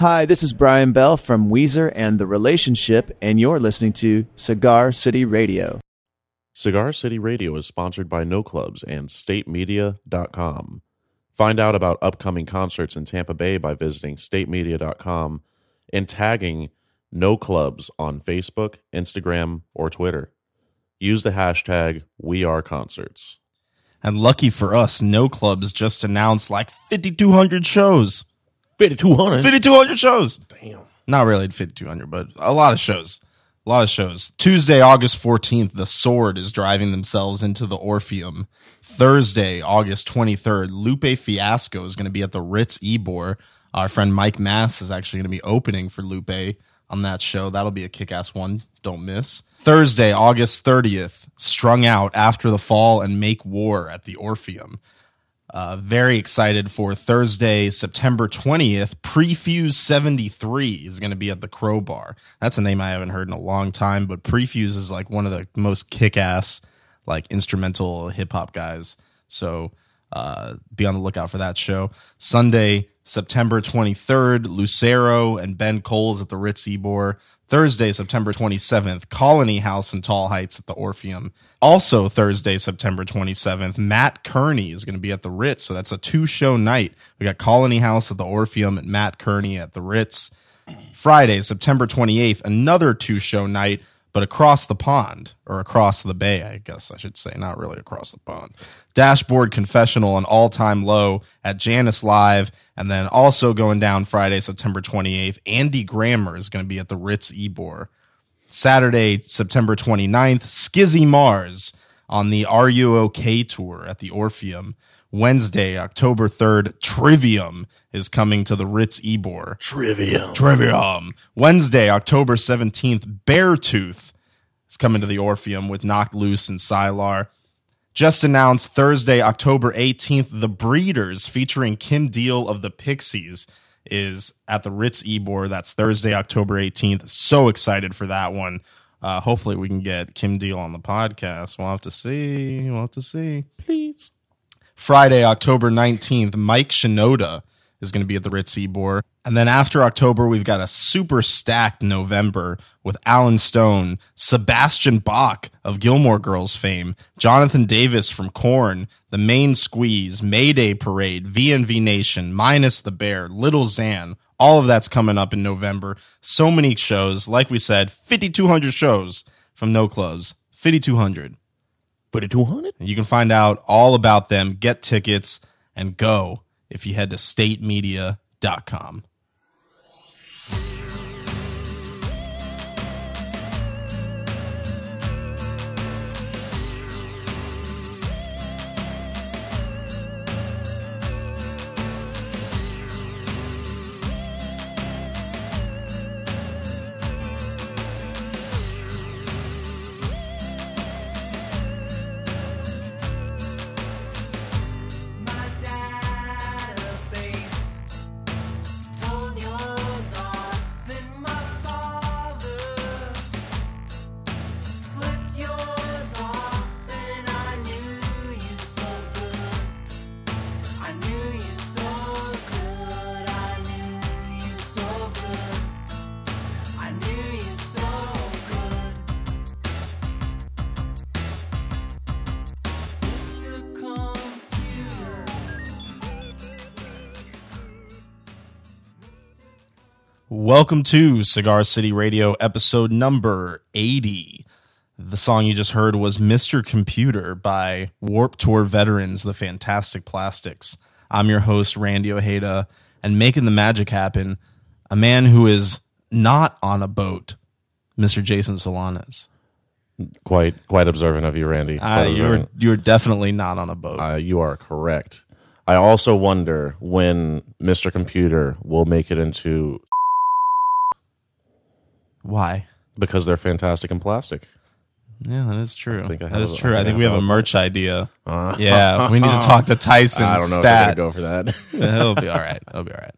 Hi, this is Brian Bell from Weezer and The Relationship, and you're listening to Cigar City Radio. Cigar City Radio is sponsored by No Clubs and statemedia.com. Find out about upcoming concerts in Tampa Bay by visiting statemedia.com and tagging No Clubs on Facebook, Instagram, or Twitter. Use the hashtag WeAreConcerts. And lucky for us, No Clubs just announced like 5,200 shows. 5,200? 5,200 shows. Damn. Not really 5,200, but a lot of shows. A lot of shows. Tuesday, August 14th, The Sword is driving themselves into the Orpheum. Thursday, August 23rd, Lupe Fiasco is going to be at the Ritz Ybor. Our friend Mike Mass is actually going to be opening for Lupe on that show. That'll be a kick-ass one. Don't miss. Thursday, August 30th, Strung Out, After the Fall, and Make War at the Orpheum. Very excited for Thursday, September 20th. Prefuse 73 is going to be at the Crowbar. That's a name I haven't heard in a long time, but Prefuse is like one of the most kick-ass, like, instrumental hip-hop guys. So be on the lookout for that show. Sunday, September 23rd, Lucero and Ben Coles at the Ritz Ybor. Thursday, September 27th, Colony House in Tall Heights at the Orpheum. Also Thursday, September 27th, Matt Kearney is going to be at the Ritz. So that's a two-show night. We got Colony House at the Orpheum and Matt Kearney at the Ritz. Friday, September 28th, another two-show night, but across the pond, or across the bay, I guess I should say. Not really across the pond. Dashboard Confessional and All Time Low at Janis Live. And then also going down Friday, September 28th, Andy Grammer is going to be at the Ritz Ybor. Saturday, September 29th, Skizzy Mars on the RUOK tour at the Orpheum. Wednesday, October 3rd, Trivium is coming to the Ritz Ybor. Trivium. Wednesday, October 17th, Beartooth is coming to the Orpheum with Knocked Loose and Sylar. Just announced Thursday, October 18th, The Breeders featuring Kim Deal of the Pixies is at the Ritz Ybor. That's Thursday, October 18th. So excited for that one. Hopefully we can get Kim Deal on the podcast. We'll have to see. Please. Friday, October 19th, Mike Shinoda is going to be at the Ritz Ybor. And then after October, we've got a super stacked November with Alan Stone, Sebastian Bach of Gilmore Girls fame, Jonathan Davis from Korn, The Main Squeeze, Mayday Parade, V&V Nation, Minus the Bear, Little Xan. All of that's coming up in November. So many shows. Like we said, 5,200 shows from No Clubs. 5,200? You can find out all about them, get tickets, and go if you head to statemedia.com. Welcome to Cigar City Radio, episode number 80. The song you just heard was Mr. Computer by Warped Tour veterans, The Fantastic Plastics. I'm your host, Randy Ojeda, and making the magic happen, a man who is not on a boat, Mr. Jason Solanas. Quite observant of you, Randy. You're definitely not on a boat. You are correct. I also wonder when Mr. Computer will make it into... Why? Because they're fantastic and plastic. Yeah, that is true. I think that is true. I think we have a merch idea. Yeah, we need to talk to Tyson. I don't know if we're going to go for that. It'll be all right.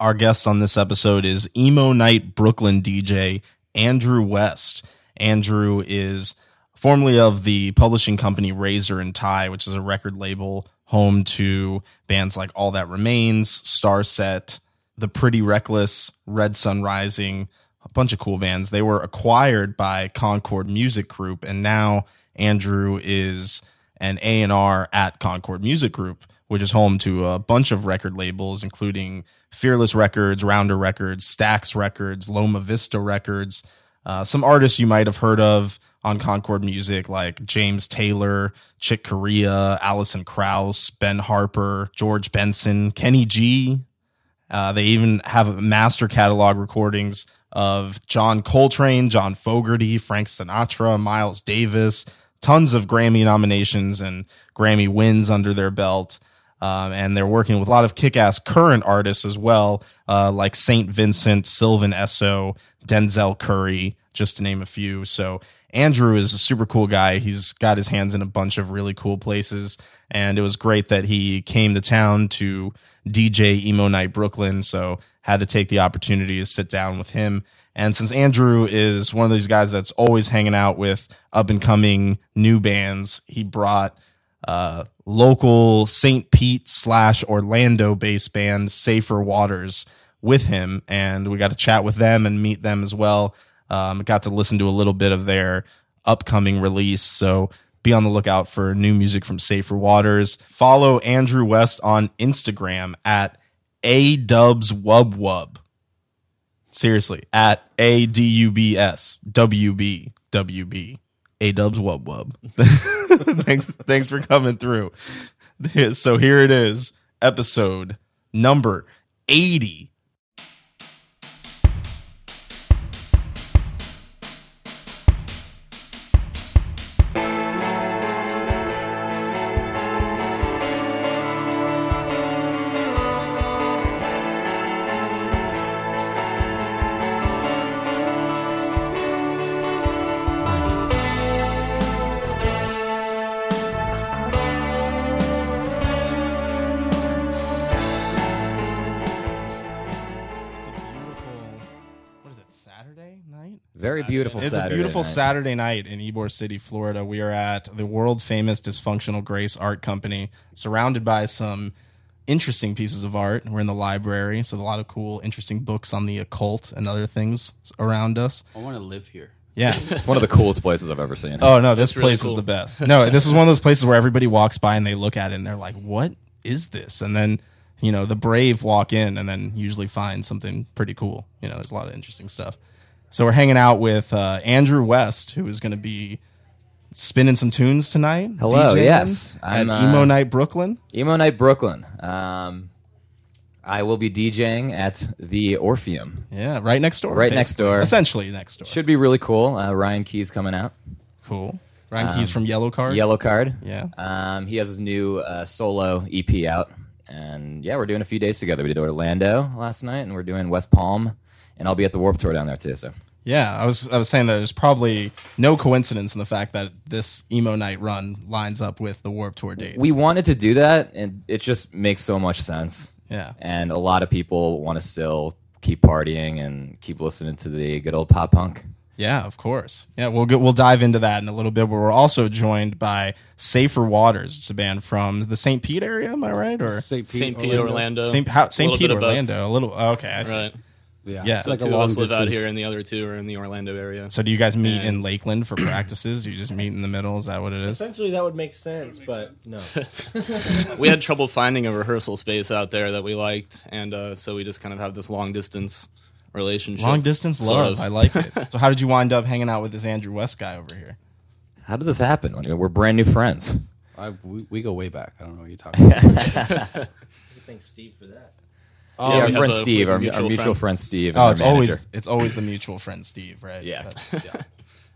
Our guest on this episode is Emo Night Brooklyn DJ Andrew West. Andrew is formerly of the publishing company Razor and Tie, which is a record label home to bands like All That Remains, Starset, The Pretty Reckless, Red Sun Rising, a bunch of cool bands. They were acquired by Concord Music Group, and now Andrew is an A&R at Concord Music Group, which is home to a bunch of record labels, including Fearless Records, Rounder Records, Stax Records, Loma Vista Records. Some artists you might have heard of on Concord Music, like James Taylor, Chick Corea, Alison Krauss, Ben Harper, George Benson, Kenny G. They even have master catalog recordings of John Coltrane, John Fogerty, Frank Sinatra, Miles Davis, tons of Grammy nominations and Grammy wins under their belt. And they're working with a lot of kick-ass current artists as well, like St. Vincent, Sylvan Esso, Denzel Curry, just to name a few. So Andrew is a super cool guy. He's got his hands in a bunch of really cool places, and it was great that he came to town to DJ Emo Night Brooklyn, so had to take the opportunity to sit down with him. And since Andrew is one of these guys that's always hanging out with up-and-coming new bands, he brought local St. Pete/Orlando-based band Safer Waters with him, and we got to chat with them and meet them as well. Got to listen to a little bit of their upcoming release, so be on the lookout for new music from Safer Waters. Follow Andrew West on Instagram at adubswubwub. Seriously, at adubswbwb. adubswubwub. Thanks for coming through. So here it is, episode number 80. Beautiful Saturday night in Ybor City, Florida. We are at the world-famous Dysfunctional Grace Art Company, surrounded by some interesting pieces of art. We're in the library, so a lot of cool, interesting books on the occult and other things around us. I want to live here. Yeah. It's one of the coolest places I've ever seen. Oh, no, this place is the best. No, this is one of those places where everybody walks by and they look at it and they're like, what is this? And then, you know, the brave walk in and then usually find something pretty cool. You know, there's a lot of interesting stuff. So we're hanging out with Andrew West, who is going to be spinning some tunes tonight. Hello, DJing, yes. I'm at Emo Night Brooklyn. Emo Night Brooklyn. I will be DJing at the Orpheum. Yeah, right next door. Right next door. Essentially next door. Should be really cool. Ryan Keyes coming out. Cool. Ryan Keyes from Yellow Card. Yellow Card. Yeah. He has his new solo EP out. And yeah, we're doing a few days together. We did Orlando last night, and we're doing West Palm. And I'll be at the Warped Tour down there too. So yeah, I was saying that there's probably no coincidence in the fact that this Emo Night run lines up with the Warped Tour dates. We wanted to do that, and it just makes so much sense. Yeah, and a lot of people want to still keep partying and keep listening to the good old pop punk. Yeah, of course. Yeah, we'll dive into that in a little bit. But we're also joined by Safer Waters, which is a band from the St. Pete area. Am I right? Or St. Pete, Orlando. St. Pete, Orlando. Okay, I see. Right. Yeah. So two of us live out here, and the other two are in the Orlando area. So do you guys meet in Lakeland for practices? You just meet in the middle? Is that what it is? Essentially, that would make sense, no. We had trouble finding a rehearsal space out there that we liked, and so we just kind of have this long-distance relationship. Long-distance love. I like it. So how did you wind up hanging out with this Andrew West guy over here? How did this happen? We're brand new friends. We go way back. I don't know what you're talking about. Thanks, Steve, for that. Oh, yeah, our mutual friend Steve. Oh, it's always the mutual friend Steve, right? Yeah. But, yeah.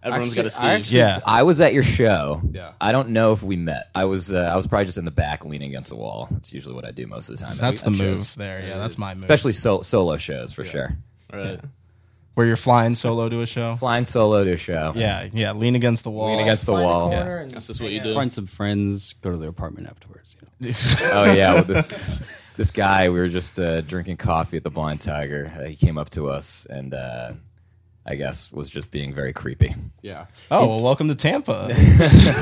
Everyone's got a Steve. I was at your show. Yeah. I don't know if we met. I was probably just in the back leaning against the wall. That's usually what I do most of the time. So that's the move shows. There. Yeah, that's my move. Especially solo shows for sure. Right. Yeah. Where you're flying solo to a show? Flying solo to a show. Yeah, yeah. Lean against the wall. Yeah. That's just what you do. Find some friends, go to their apartment afterwards. You know? Oh, yeah. Well, this guy, we were just drinking coffee at the Blind Tiger. He came up to us and I guess, was just being very creepy. Yeah. Oh, well, welcome to Tampa.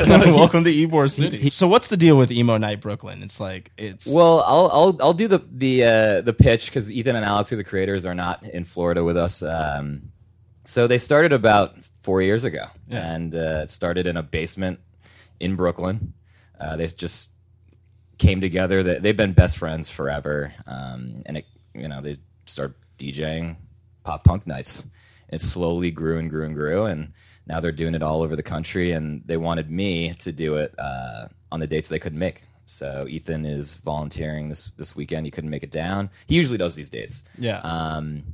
Welcome to Ybor City. So what's the deal with Emo Night Brooklyn? It's like, it's... Well, I'll do the pitch, because Ethan and Alex, who the creators, are not in Florida with us. So they started about 4 years ago. Yeah. And it started in a basement in Brooklyn. They just came together. They've been best friends forever. And it, you know, they started DJing pop punk nights. It slowly grew and grew and grew, and now they're doing it all over the country, and they wanted me to do it on the dates they couldn't make. So Ethan is volunteering this weekend. He couldn't make it down. He usually does these dates. Yeah. And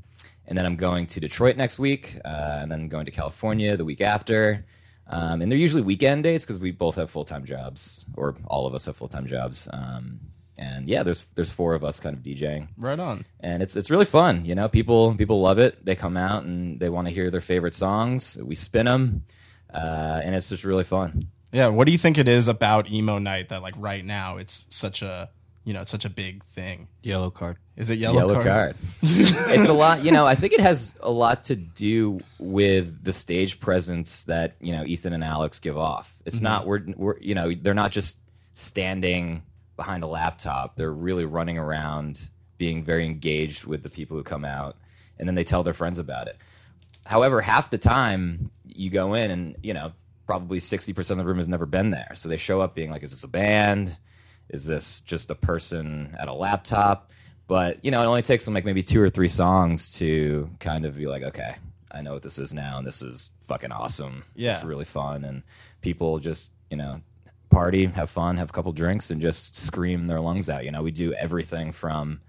then I'm going to Detroit next week, and then going to California the week after. And they're usually weekend dates because we both have full-time jobs, or all of us have full-time jobs. And yeah, there's four of us kind of DJing. Right on. And it's really fun, you know. People love it. They come out and they want to hear their favorite songs. We spin them, and it's just really fun. Yeah. What do you think it is about Emo Night that, like, right now it's such a, you know, it's such a big thing? Yellow Card. Is it Yellow Card? It's a lot. You know, I think it has a lot to do with the stage presence that, you know, Ethan and Alex give off. It's not we're you know, they're not just standing behind a laptop. They're really running around, being very engaged with the people who come out, and then they tell their friends about it. However, half the time you go in and, you know, probably 60% of the room has never been there. So they show up being like, is this a band? Is this just a person at a laptop? But, you know, it only takes them like maybe two or three songs to kind of be like, okay, I know what this is now, and this is fucking awesome. Yeah. It's really fun, and people just, you know, party, have fun, have a couple drinks, and just scream their lungs out. You know, we do everything from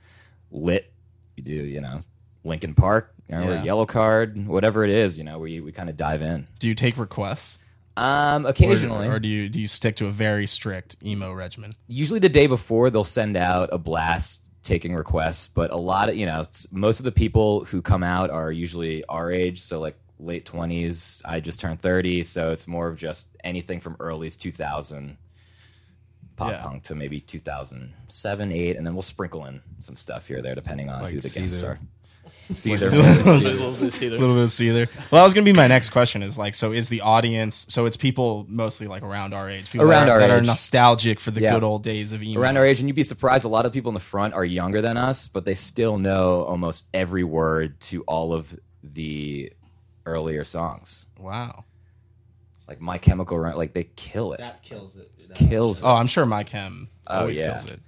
Lit, we do, you know, Linkin Park, you know, yeah, or Yellow Card, whatever it is. You know, we kind of dive in. Do you take requests? Occasionally, or do you stick to a very strict emo regimen? Usually, the day before, they'll send out a blast taking requests. But a lot of, you know, most of the people who come out are usually our age, so like late 20s. I just turned 30, so it's more of just anything from early 2000 pop punk to maybe 2007, 8, and then we'll sprinkle in some stuff here or there depending on, like, who the guests are. Seether. A little bit of Seether. Well, that was going to be my next question, is like, so is the audience, so it's people mostly like around our age, people that are nostalgic for the good old days of emo. Around our age, and you'd be surprised, a lot of people in the front are younger than us, but they still know almost every word to all of the earlier songs. Wow. Like My Chemical Romance, like they kill it. That kills it. That kills it. Oh, I'm sure My Chem always kills it.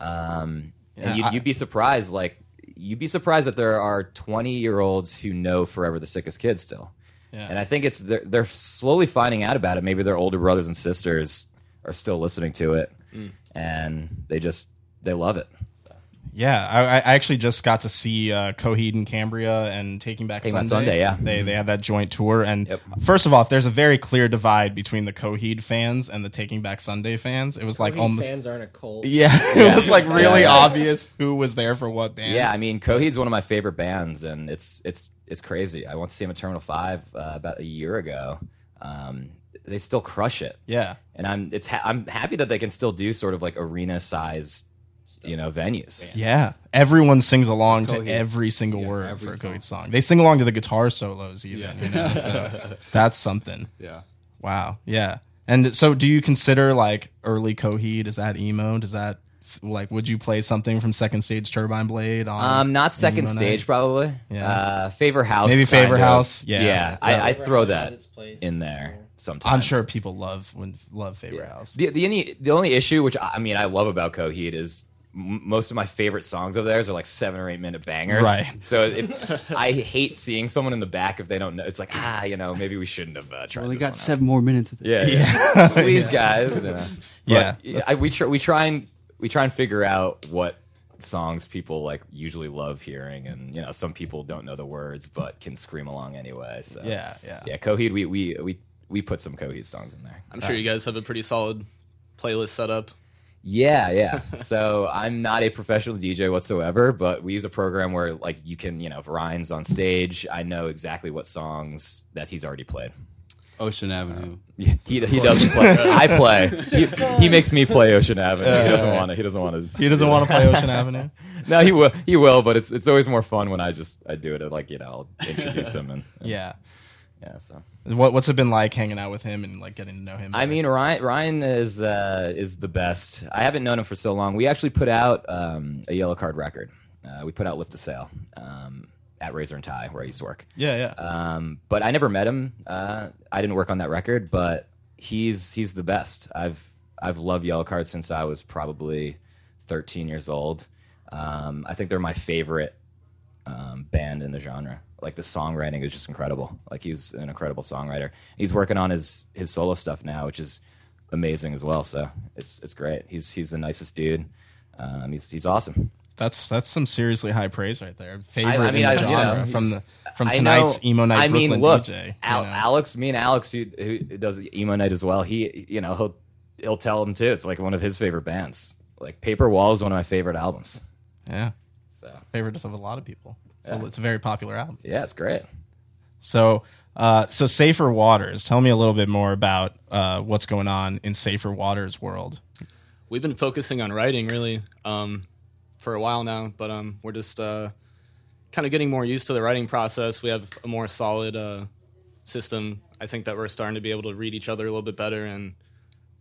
And you'd be surprised, like, you'd be surprised that there are 20-year-olds who know Forever the Sickest Kid still. Yeah. And I think it's they're slowly finding out about it. Maybe their older brothers and sisters are still listening to it, and they love it. Yeah, I actually just got to see Coheed and Cambria and Taking Back Sunday. Yeah, they had that joint tour. And first of all, there's a very clear divide between the Coheed fans and the Taking Back Sunday fans. It was Coheed, like, almost fans aren't a cult. Yeah, it was like really obvious who was there for what band. Yeah, I mean, Coheed's one of my favorite bands, and it's crazy. I went to see them at Terminal 5 about a year ago. They still crush it. Yeah, and I'm happy that they can still do sort of like arena-sized, you know, venues. Yeah. Everyone sings along to every single word for a Coheed song. They sing along to the guitar solos even, you know, so that's something. Yeah. Wow. Yeah. And so do you consider, like, early Coheed, is that emo? Does that, like, would you play something from Second Stage Turbine Blade on not Second Stage, probably. Yeah. Favor House. Maybe Favor House. Yeah. Yeah. I throw that in there. Sometimes. I'm sure people love Favor House. The only issue, which I mean I love about Coheed, is most of my favorite songs of theirs are like 7 or 8 minute bangers. Right. So I hate seeing someone in the back if they don't know. It's like, you know, maybe we shouldn't have tried. Well, we got 7 more minutes of this. Yeah. Please, guys. You know. Yeah. We try and figure out what songs people like usually love hearing, and, you know, some people don't know the words but can scream along anyway. So yeah. Coheed, we put some Coheed songs in there. I'm sure you guys have a pretty solid playlist set up. Yeah. So I'm not a professional DJ whatsoever, but we use a program where, like, you can, you know, if Ryan's on stage, I know exactly what songs that he's already played. Ocean Avenue. He doesn't play. I play. He makes me play Ocean Avenue. He doesn't want to play Ocean Avenue. No, he will. But it's always more fun when I do it. Like, you know, I'll introduce him and yeah. So what's it been like hanging out with him and like getting to know him better? I mean, Ryan is the best. I haven't known him for so long. We actually put out a Yellow Card record. We put out Lift the Sail. At Razor and Tie, where I used to work. Yeah. But I never met him. I didn't work on that record, but he's the best. I've loved Yellow Card since I was probably 13 years old. I think they're my favorite band in the genre. Like, the songwriting is just incredible. Like, he's an incredible songwriter. He's working on his solo stuff now, which is amazing as well. So it's great. He's the nicest dude. He's awesome. That's some seriously high praise right there. Favorite genre from tonight's Emo Night Brooklyn DJ. Alex, me and Alex, who does Emo Night as well, he'll tell him too. It's like one of his favorite bands. Like, Paper Wall is one of my favorite albums. Yeah, so favorite of a lot of people. It's a very popular album. Yeah, it's great. So Safer Waters. Tell me a little bit more about what's going on in Safer Waters world. We've been focusing on writing really. For a while now, but we're just kind of getting more used to the writing process. We have a more solid system. I think that we're starting to be able to read each other a little bit better, and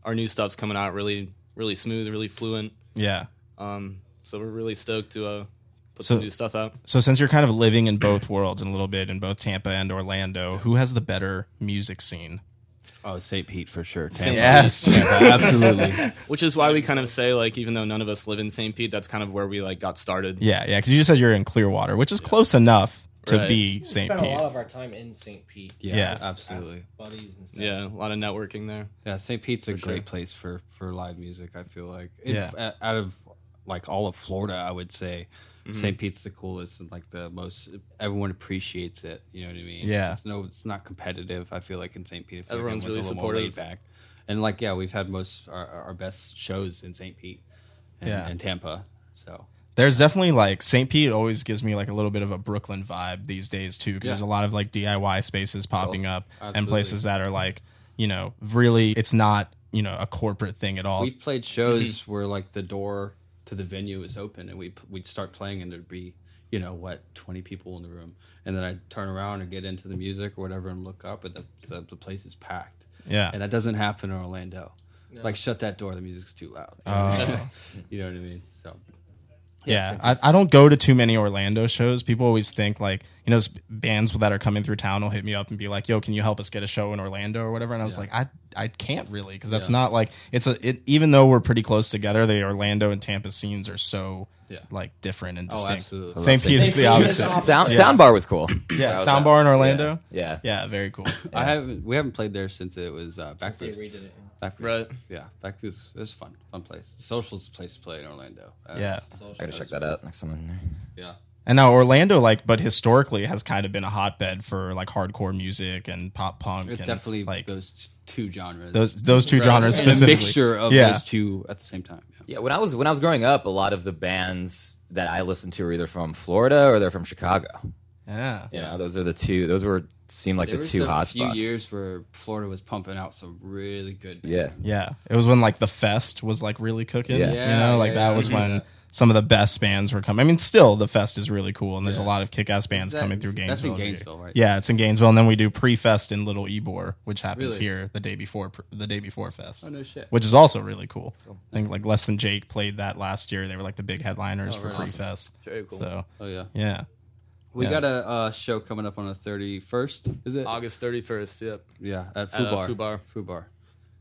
our new stuff's coming out really, really smooth, really fluent. Yeah. So we're really stoked to put some new stuff out. So since you're kind of living in both worlds in a little bit, in both Tampa and Orlando, who has the better music scene? Oh, St. Pete for sure. Tampa. Yes, Tampa, absolutely. Which is why we kind of say, like, even though none of us live in St. Pete, that's kind of where we like got started. Yeah. Because you just said you're in Clearwater, which is close enough to be St. Pete. We spent a lot of our time in St. Pete. Yeah, absolutely. Buddies and stuff. Yeah, a lot of networking there. Yeah, St. Pete's a great place for live music. I feel like out of like all of Florida, I would say. Mm-hmm. St. Pete's the coolest and like the most. Everyone appreciates it. You know what I mean? Yeah. It's not competitive. I feel like in St. Pete, everyone's really supportive, laid back, and like we've had most our best shows in St. Pete and Tampa. So there's definitely like St. Pete always gives me like a little bit of a Brooklyn vibe these days too, because there's a lot of like DIY spaces popping up and places that are like really it's not a corporate thing at all. We've played shows where like the door to the venue is open, and we'd start playing, and there'd be 20 people in the room, and then I'd turn around and get into the music or whatever and look up, and the place is packed. Yeah, and that doesn't happen in Orlando. No. Like, shut that door, the music's too loud. You know what I mean? So I don't go to too many Orlando shows. People always think like bands that are coming through town will hit me up and be like, "Yo, can you help us get a show in Orlando or whatever?" And I was like, I can't really, because that's not like even though we're pretty close together, the Orlando and Tampa scenes are so like different and distinct. Oh, absolutely. St. Pete is the opposite. Soundbar was cool. Yeah, Soundbar in Orlando. Yeah, very cool. Yeah. We haven't played there since it was Backboost. We did it. Right. Yeah, Backboost. It was fun place. Social's the place to play in Orlando. I gotta check that out next time I'm there. Yeah. And now Orlando, but historically has kind of been a hotbed for like hardcore music and pop punk. It's definitely like those two genres. Those two genres and specifically. A mixture of those two at the same time. Yeah. When I was growing up, a lot of the bands that I listened to were either from Florida or they're from Chicago. Yeah. Those are the two. Those seemed like the two hot spots. There were a few years where Florida was pumping out some really good bands. Yeah. It was when like the Fest was like really cooking. Yeah. That was when some of the best bands were coming. I mean, still, the Fest is really cool, and there's a lot of kick-ass bands coming through Gainesville. That's in Gainesville, right? Yeah, it's in Gainesville, and then we do Pre-Fest in Little Ybor, which happens here the day before Fest. Oh, no shit. Which is also really cool. I think, Less Than Jake played that last year. They were, the big headliners for Pre-Fest. Very cool. So, yeah. We got a show coming up on the 31st, is it? August 31st, yep. Yeah, at Foo Bar.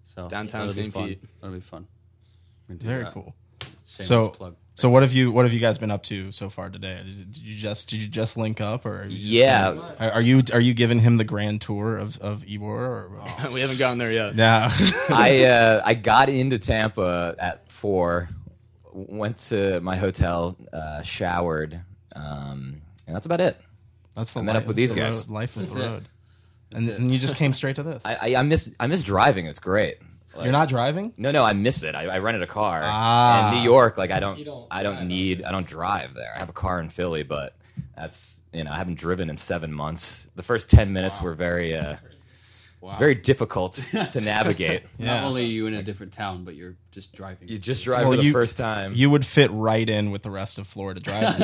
So, downtown St. Pete. That'll be fun. Very cool. So what have you guys been up to so far today? Did you just link up, or are you giving him the grand tour of Ybor? We haven't gotten there yet. No, I got into Tampa at 4, went to my hotel, showered, and that's about it. I met up with these guys. Life of the road, and you just came straight to this. I miss driving. It's great. You're not driving? No, I miss it. I rented a car. In New York, I don't drive there. I have a car in Philly, but that's I haven't driven in 7 months. The first 10 minutes were very Wow. Very difficult to navigate. Not only are you in a different town, but you're just driving. You just drive for the first time. You would fit right in with the rest of Florida drivers.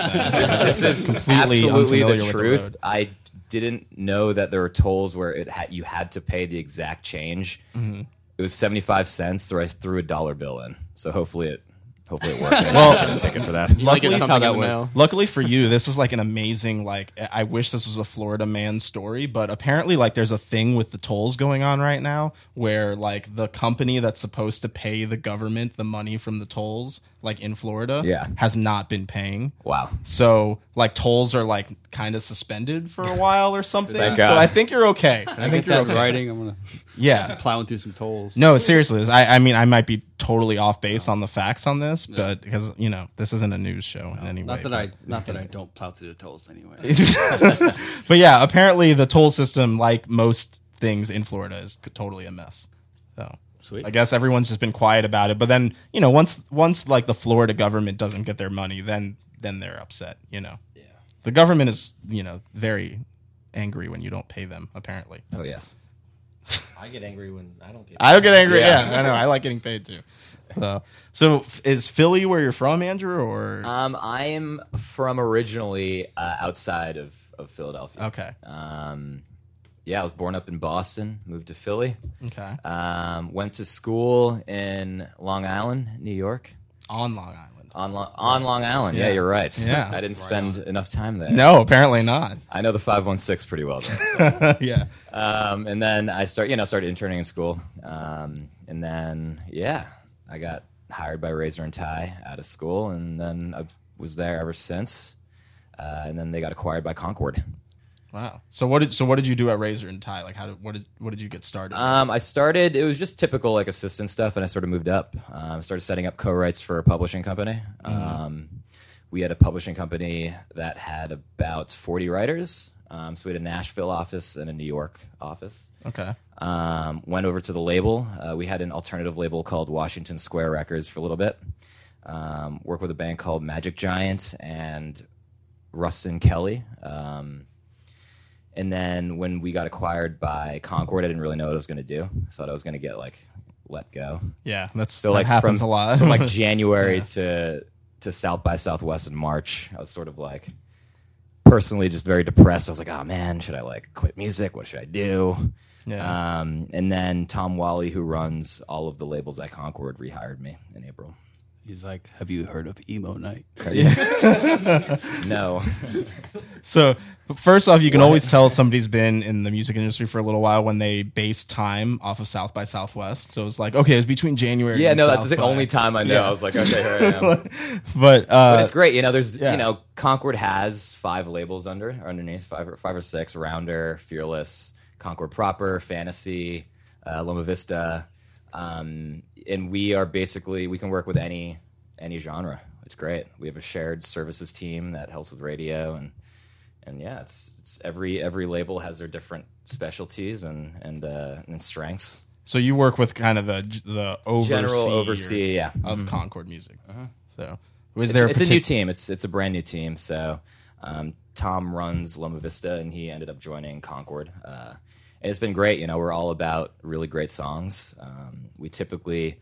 This is completely absolutely the truth. With the road. I didn't know that there were tolls where you had to pay the exact change. Mm-hmm. It was 75 cents. So I threw a $1 bill in. So hopefully it worked. Well, ticket for that. Luckily for you, this is like an amazing, like, I wish this was a Florida man story, but apparently like there's a thing with the tolls going on right now where like the company that's supposed to pay the government the money from the tolls, like in Florida, has not been paying. Wow. So like tolls are like kind of suspended for a while or something. So I think you're okay. I think you're okay. Writing. I'm gonna plowing through some tolls. No, seriously. I mean, I might be totally off base on the facts on this, but because you know this isn't a news show in any way. Not that I don't plow through the tolls anyway. But yeah, apparently the toll system, like most things in Florida, is totally a mess. So. Sweet. I guess everyone's just been quiet about it, but then you know, once like the Florida government doesn't get their money, then they're upset. You know, the government is very angry when you don't pay them. Apparently, oh yes, I get angry when I don't get. I don't get angry. Yeah, I know. I like getting paid too. So is Philly where you're from, Andrew? Or I am from originally outside of Philadelphia. Okay. Yeah, I was born up in Boston, moved to Philly. Okay. Went to school in Long Island, New York. On Long Island. On Long Island. Yeah, you're right. Yeah. I didn't spend enough time there. No, apparently not. I know the 516 pretty well, though. So. Yeah. And then I started interning in school. And then, I got hired by Razor and Tie out of school. And then I was there ever since. And then they got acquired by Concord. Wow. So what did you do at Razor and Tie? Like what did you get started? I started. It was just typical like assistant stuff, and I sort of moved up. I started setting up co-writes for a publishing company. Mm-hmm. We had a publishing company that had about 40 writers. So we had a Nashville office and a New York office. Okay. Went over to the label. We had an alternative label called Washington Square Records for a little bit. Worked with a band called Magic Giant and Rustin Kelly. And then when we got acquired by Concord, I didn't really know what I was going to do. I thought I was going to get like let go. Yeah, that happens a lot. From like January to South by Southwest in March, I was sort of like personally just very depressed. I was like, oh man, should I like quit music? What should I do? Yeah. And then Tom Wally, who runs all of the labels at Concord, rehired me in April. He's like, have you heard of Emo Night? Yeah. No. So first off, you can always tell somebody's been in the music industry for a little while when they base time off of South by Southwest. So it's like, okay, it was between January and South that's the only time I know. Yeah. I was like, okay, here I am. But it's great. You know, there's, Concord has 5 labels underneath, five or six, Rounder, Fearless, Concord Proper, Fantasy, Loma Vista. And we can work with any genre. It's great. We have a shared services team that helps with radio and it's every label has their different specialties and strengths. So you work with kind of the general oversee of Concord Music. Uh-huh. So it's a new team. It's a brand new team. So Tom runs Loma Vista, and he ended up joining Concord. And it's been great. You know, we're all about really great songs. We typically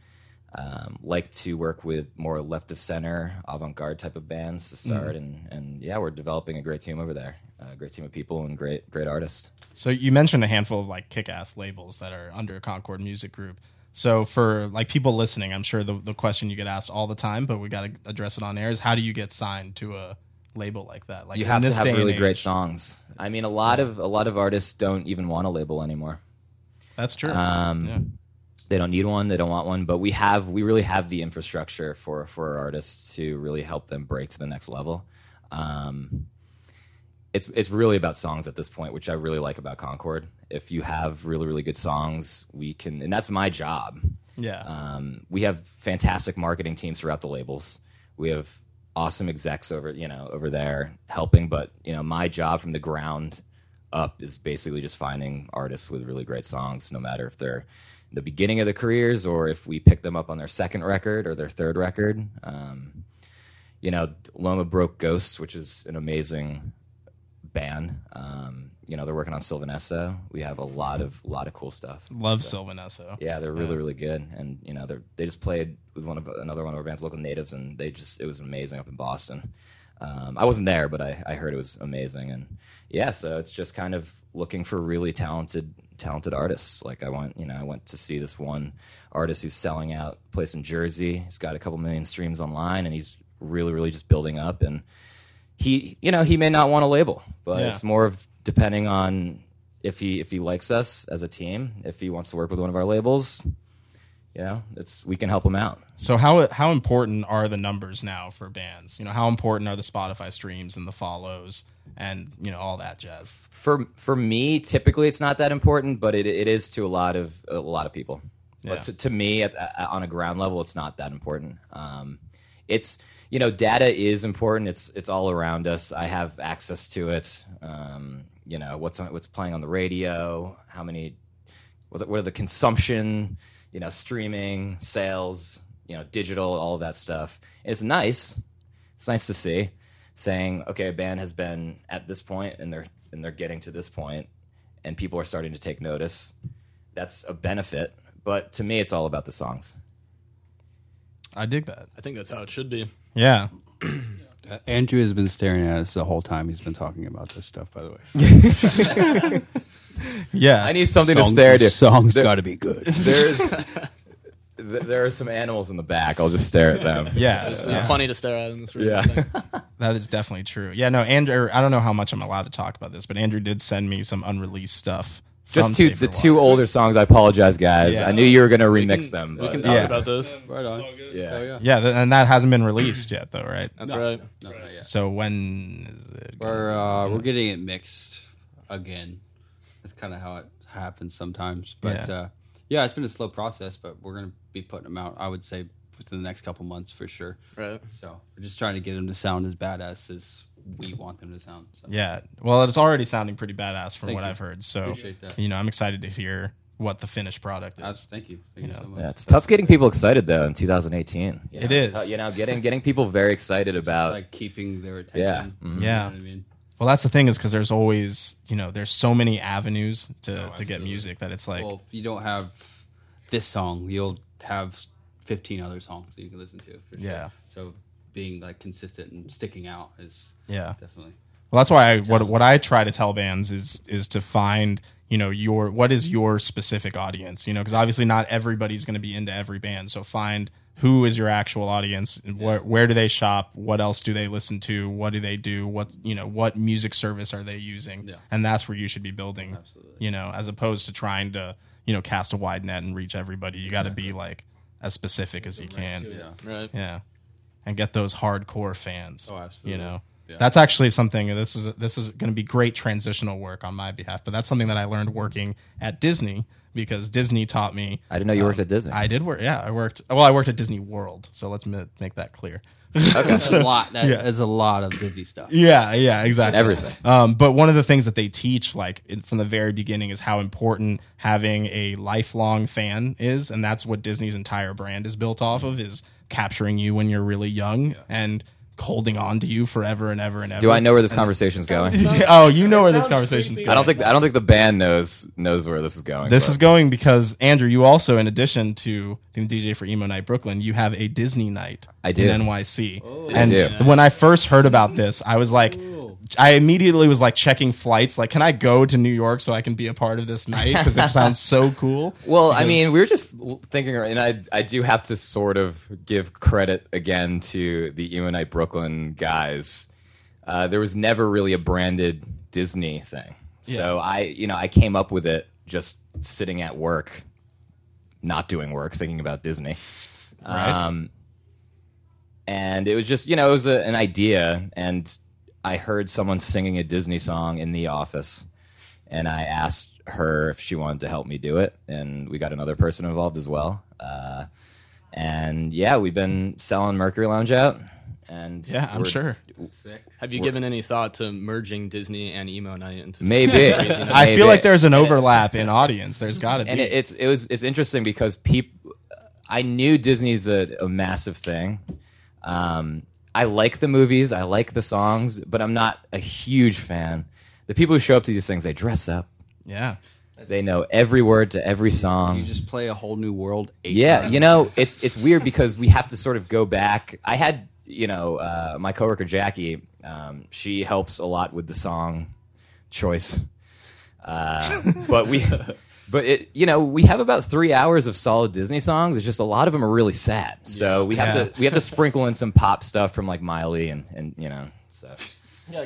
like to work with more left of center, avant-garde type of bands to start. Mm-hmm. And we're developing a great team over there, a great team of people and great artists. So you mentioned a handful of like kick-ass labels that are under Concord Music Group. So for like people listening, I'm sure the question you get asked all the time, but we got to address it on air is how do you get signed to a label like that? Like you have to have really great songs. I mean, a lot of artists don't even want a label anymore. That's true. They don't need one. They don't want one. But we really have the infrastructure for artists to really help them break to the next level. It's really about songs at this point, which I really like about Concord. If you have really, really good songs, we can, and that's my job. Yeah. We have fantastic marketing teams throughout the labels. We have awesome execs over there helping, but my job from the ground up is basically just finding artists with really great songs, no matter if they're in the beginning of their careers or if we pick them up on their second record or their third record. Loma broke Ghosts, which is an amazing band. you know, they're working on Sylvanessa. We have a lot of cool stuff. Love Sylvanessa. Yeah, they're really good. And you know, they just played with another one of our band's Local Natives, and it was amazing up in Boston. I wasn't there, but I heard it was amazing. And yeah, so it's just kind of looking for really talented artists. Like I went to see this one artist who's selling out a place in Jersey. He's got a couple million streams online, and he's really, really just building up. And he may not want a label, but it's more of depending on if he likes us as a team, if he wants to work with one of our labels. You know, we can help them out. So how important are the numbers now for bands? You know, how important are the Spotify streams and the follows and, you know, all that jazz? For me, typically it's not that important, but it is to a lot of people. Yeah. But to me, on a ground level, it's not that important. It's, you know, data is important. It's all around us. I have access to it. You know, what's playing on the radio? How many? What are the consumption? You know, streaming, sales, you know, digital, all of that stuff. It's nice. It's nice to see, saying, okay, a band has been at this point, and they're getting to this point, and people are starting to take notice. That's a benefit, but to me, it's all about the songs. I dig that. I think that's how it should be. Yeah. Andrew has been staring at us the whole time he's been talking about this stuff, by the way. Yeah. I need something to stare at. Song's got to be good. There are some animals in the back. I'll just stare at them. Yeah. It's funny to stare at in this room. Yeah. That is definitely true. Yeah, no, Andrew, I don't know how much I'm allowed to talk about this, but Andrew did send me some unreleased stuff. Just two older songs. I apologize, guys. Yeah. I knew you were going to remix them. We can talk about those. Right on. Yeah. Oh, yeah. Yeah, and that hasn't been released yet, though, right? That's right. No, not yet. So when is it? We're getting it mixed again. That's kind of how it happens sometimes. But yeah, it's been a slow process, but we're going to be putting them out, I would say, within the next couple months for sure. Right. So we're just trying to get them to sound as badass as we want them to sound. So. Yeah. Well, it's already sounding pretty badass from what I've heard. So, appreciate that. You know, I'm excited to hear what the finished product is. Thank you. Thank you so much. Yeah, it's tough getting people excited, though, in 2018. You know, it is. You know, getting people very excited about... Just like keeping their attention. Yeah. Mm-hmm. Yeah. You know what I mean? Well, that's the thing is because there's always, you know, there's so many avenues to get music that it's like... Well, if you don't have this song, you'll have 15 other songs that you can listen to. For sure. Yeah. So... being like consistent and sticking out is definitely. Well, that's why what I try to tell bands is to find, you know, what is your specific audience, you know, because obviously not everybody's going to be into every band. So find who is your actual audience, where do they shop, what else do they listen to, what do they do, what music service are they using, and that's where you should be building. Absolutely. You know, as opposed to trying to, you know, cast a wide net and reach everybody. You got to be like as specific as you can. And get those hardcore fans. Oh, absolutely. You know, that's actually something. This is going to be great transitional work on my behalf. But that's something that I learned working at Disney, because Disney taught me. I didn't know you worked at Disney. I did work. Yeah, I worked at Disney World. So let's make that clear. Okay. That's a lot. That is a lot of Disney stuff. Yeah, exactly. Everything. But one of the things that they teach, like from the very beginning, is how important having a lifelong fan is, and that's what Disney's entire brand is built off of. Is capturing you when you're really young and holding on to you forever and ever and ever. Do I know where this conversation's going? Oh, you know where this conversation's going. I don't think the band knows where this is going. This is going because Andrew, you also, in addition to being DJ for Emo Night Brooklyn, you have a Disney night in NYC. Oh, and when I first heard about this, I was like, I immediately was like checking flights. Like, can I go to New York so I can be a part of this night? Because it sounds so cool. Well, I mean, we were just thinking, and I do have to sort of give credit again to the Emo Night Brooklyn guys. There was never really a branded Disney thing. Yeah. So I came up with it just sitting at work, not doing work, thinking about Disney. Right. And it was just, you know, it was an idea, and I heard someone singing a Disney song in the office, and I asked her if she wanted to help me do it, and we got another person involved as well. And yeah, we've been selling Mercury Lounge out. And yeah, I'm sure. Have you given any thought to merging Disney and Emo Night into maybe? I feel like there's an overlap in audience. There's got to be, and it's interesting because I knew Disney's a massive thing. I like the movies, I like the songs, but I'm not a huge fan. the people who show up to these things, they dress up. Yeah. They know every word to every song. You just play a whole new world. Yeah, you know, it's weird because we have to sort of go back. I had, you know, my coworker Jackie, she helps a lot with the song choice. But you know, we have about 3 hours of solid Disney songs. It's just a lot of them are really sad. So we have to sprinkle in some pop stuff from like Miley and you know, stuff.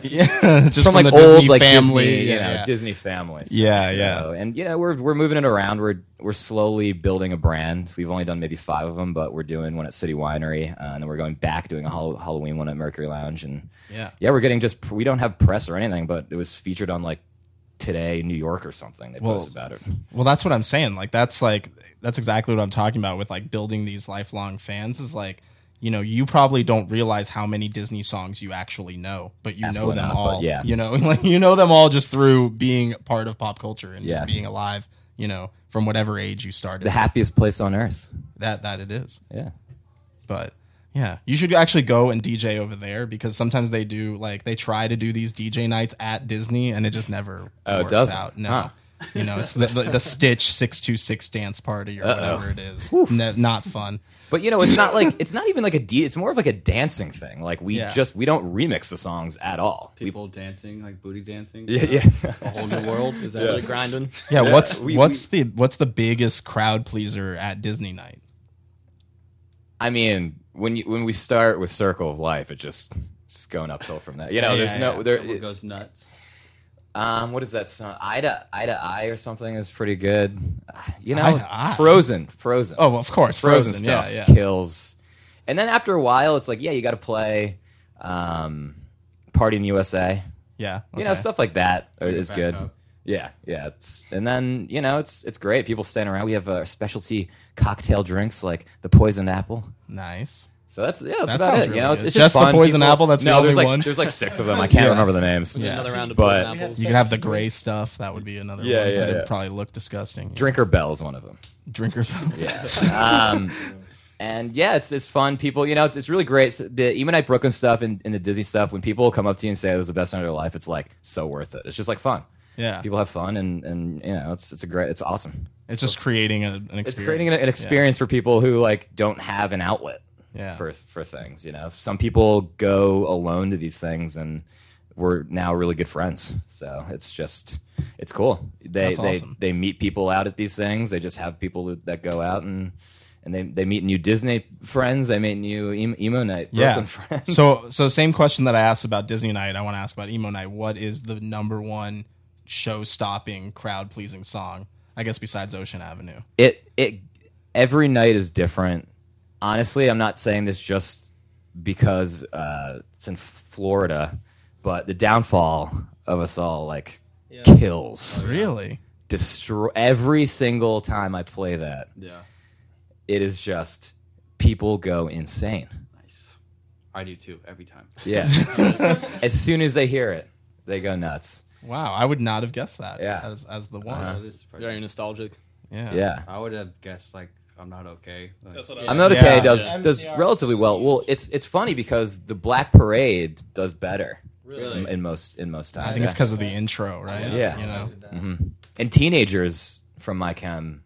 Yeah, just from the old Disney family, Disney, Disney families. So, and you know, we're moving it around. We're slowly building a brand. We've only done maybe 5 of them, but we're doing one at City Winery, and then we're going back doing a Halloween one at Mercury Lounge, and we're getting just we don't have press or anything, but it was featured on like Today in New York or something. They post about it. Well, that's what I'm saying. That's exactly what I'm talking about with like building these lifelong fans. Is like, you know, you probably don't realize how many Disney songs you actually know, but you Absolutely know them not, all. Yeah. You know, like, you know them all just through being part of pop culture and just being alive, you know, from whatever age you started. It's the happiest place on earth. That it is. Yeah. But yeah, you should actually go and DJ over there because sometimes they do like they try to do these DJ nights at Disney and it just never works out. No. Huh. You know, it's the Stitch 626 dance party or whatever it is. Not fun. But you know, it's more of like a dancing thing. Like we don't remix the songs at all. People dancing, like booty dancing. A whole new world. Is that really grinding? Yeah. What's the biggest crowd pleaser at Disney night? I mean, when we start with Circle of Life, it's just going uphill from that. You know, everyone goes nuts. What is that song? Eye to Eye or something is pretty good. You know, Frozen. Oh, well, of course, Frozen stuff kills. And then after a while, it's like, you got to play Party in the USA. Yeah, okay. You know, stuff like that is good. Up. Yeah. And then, you know, it's great. People stand around. We have specialty cocktail drinks like the poisoned apple. Nice. So that's about it. Really, you know, it's just fun. The poison apple. That's the only one. There's like 6 of them. I can't remember the names. Yeah. Another round of poison apples. You can have the gray stuff. That would be another one. Yeah, It'd probably look disgusting. Drinker Bell is one of them. Drinker Bell. Yeah. And yeah, it's fun. People, you know, it's really great. The Emo Night Brooklyn stuff and the Disney stuff. When people come up to you and say it was the best night of their life, it's like so worth it. It's just like fun. Yeah, people have fun, and you know, it's awesome. It's just creating an experience. It's creating an experience for people who like don't have an outlet. Yeah. For things, you know, some people go alone to these things, and we're now really good friends. So it's cool. They meet people out at these things. They just have people that go out and they meet new Disney friends. They meet new Emo Night Brooklyn friends. So same question that I asked about Disney Night, I want to ask about Emo Night. What is the number one show-stopping, crowd-pleasing song? I guess besides Ocean Avenue, it every night is different. Honestly, I'm not saying this just because it's in Florida, but the downfall of us all kills. Oh, yeah. Really? Destroy every single time I play that. Yeah. It is just people go insane. Nice. I do too every time. Yeah. As soon as they hear it, they go nuts. Wow, I would not have guessed that as the one. Are you nostalgic? Yeah. Yeah. I would have guessed I'm Not Okay. I'm Not Okay does relatively well. Well, it's funny because the Black Parade does better in most times. I think it's because of the intro, right? Yeah. You know? Mm-hmm. And Teenagers from My Chem,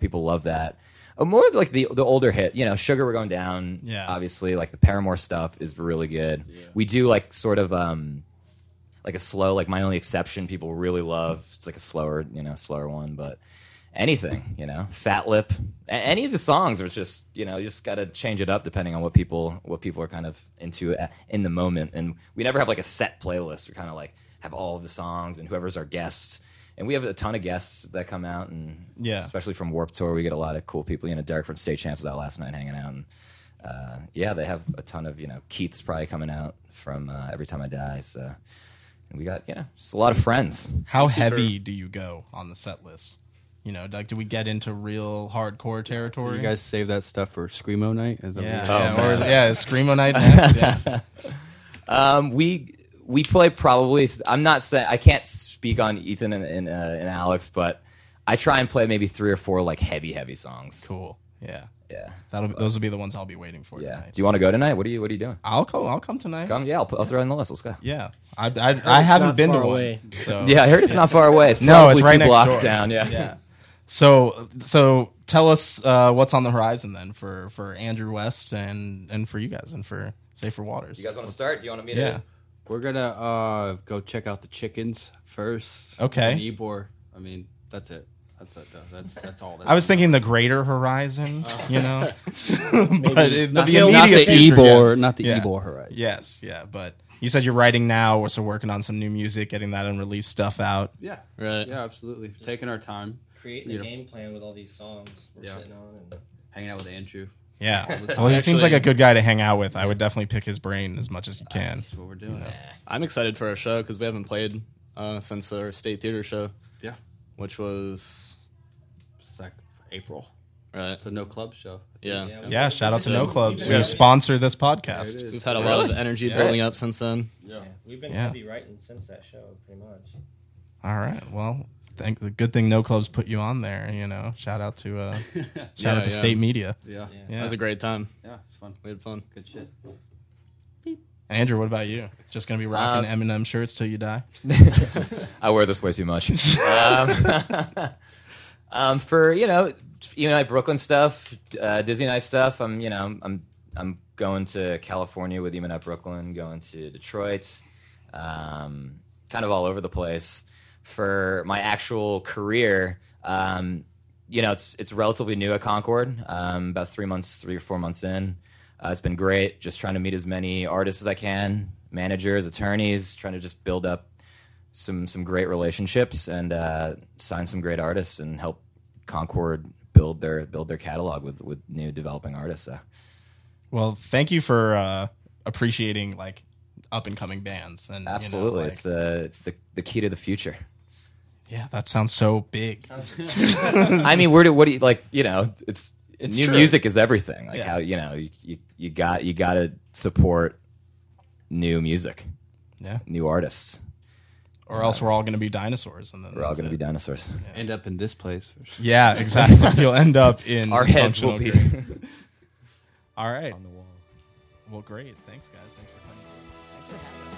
people love that. More of the older hit, you know, Sugar We're Going Down. Yeah. Obviously, the Paramore stuff is really good. Yeah. We do sort of a slow, My Only Exception. People really love. It's a slower, you know, slower one, but. Anything, you know, Fat Lip, any of the songs are just, you know, you just got to change it up depending on what people are kind of into in the moment. And we never have a set playlist. We kind of have all of the songs and whoever's our guests. And we have a ton of guests that come out, and especially from Warped Tour, we get a lot of cool people. You know, Derek from State Champs was out last night hanging out, and they have a ton of, you know, Keith's probably coming out from Every Time I Die. So, and we got, you know, just a lot of friends. How heavy do you go on the set list? You know, do we get into real hardcore territory? You guys save that stuff for Screamo Night? Is that is Screamo Night next? Yeah. We play probably. I'm not saying I can't speak on Ethan and Alex, but I try and play maybe 3 or 4 heavy songs. Cool. Yeah. Yeah. Those will be the ones I'll be waiting for. Yeah. Tonight. Do you want to go tonight? What are you doing? I'll come tonight. Come. Yeah. I'll throw in the list. Let's go. Yeah. I haven't been to away. One. So. Yeah. I heard it's not far away. It's no. It's right next blocks door. Down. Yeah. Yeah. So tell us what's on the horizon then for Andrew West and for you guys and for Safer Waters. You guys want to start? You want to meet? Yeah. We're gonna go check out the chickens first. Okay. And Ybor. I mean, that's it. That's all. That's I was thinking the greater horizon, you know, but the immediate future. Ybor, yes. Not the Ybor horizon. Yes, yeah. But you said you're writing now, so working on some new music, getting that unreleased stuff out. Yeah, right. Yeah, absolutely. Just taking our time, creating a game plan with all these songs we're sitting on, and hanging out with Andrew. Yeah, well, he seems like a good guy to hang out with. I would definitely pick his brain as much as you can. That's what we're doing. You know? I'm excited for our show because we haven't played since our state theater show. Yeah, which was. April. Right. It's a No Clubs show. Yeah, shout out to No Clubs who sponsor this podcast. We've had a lot of energy building up since then. Yeah. We've been heavy writing since that show, pretty much. All right. Well, good thing No Clubs put you on there, you know. Shout out to shout out to State Media. Yeah. That was a great time. Yeah, it was fun. We had fun. Good shit. Andrew, what about you? Just going to be rocking Eminem shirts till you die? I wear this way too much. For Emo Night Brooklyn stuff, Disney Night stuff. I'm going to California with Emo Night Brooklyn. Going to Detroit, kind of all over the place. For my actual career, it's relatively new at Concord. About 3 or 4 months in. It's been great. Just trying to meet as many artists as I can, managers, attorneys, trying to just build up some great relationships and sign some great artists and help Concord build their catalog with new developing artists. So. Well, thank you for appreciating like up and coming bands and absolutely, it's the key to the future. Yeah, that sounds so big. I mean, what do you like? You know, it's new true. Music is everything. Like how you got to support new music, new artists. Or else we're all going to be dinosaurs. And then we're all going to be dinosaurs. Yeah. End up in this place. Yeah, exactly. You'll end up in... Our heads will be... all right. On the wall. Well, great. Thanks, guys. Thanks for coming.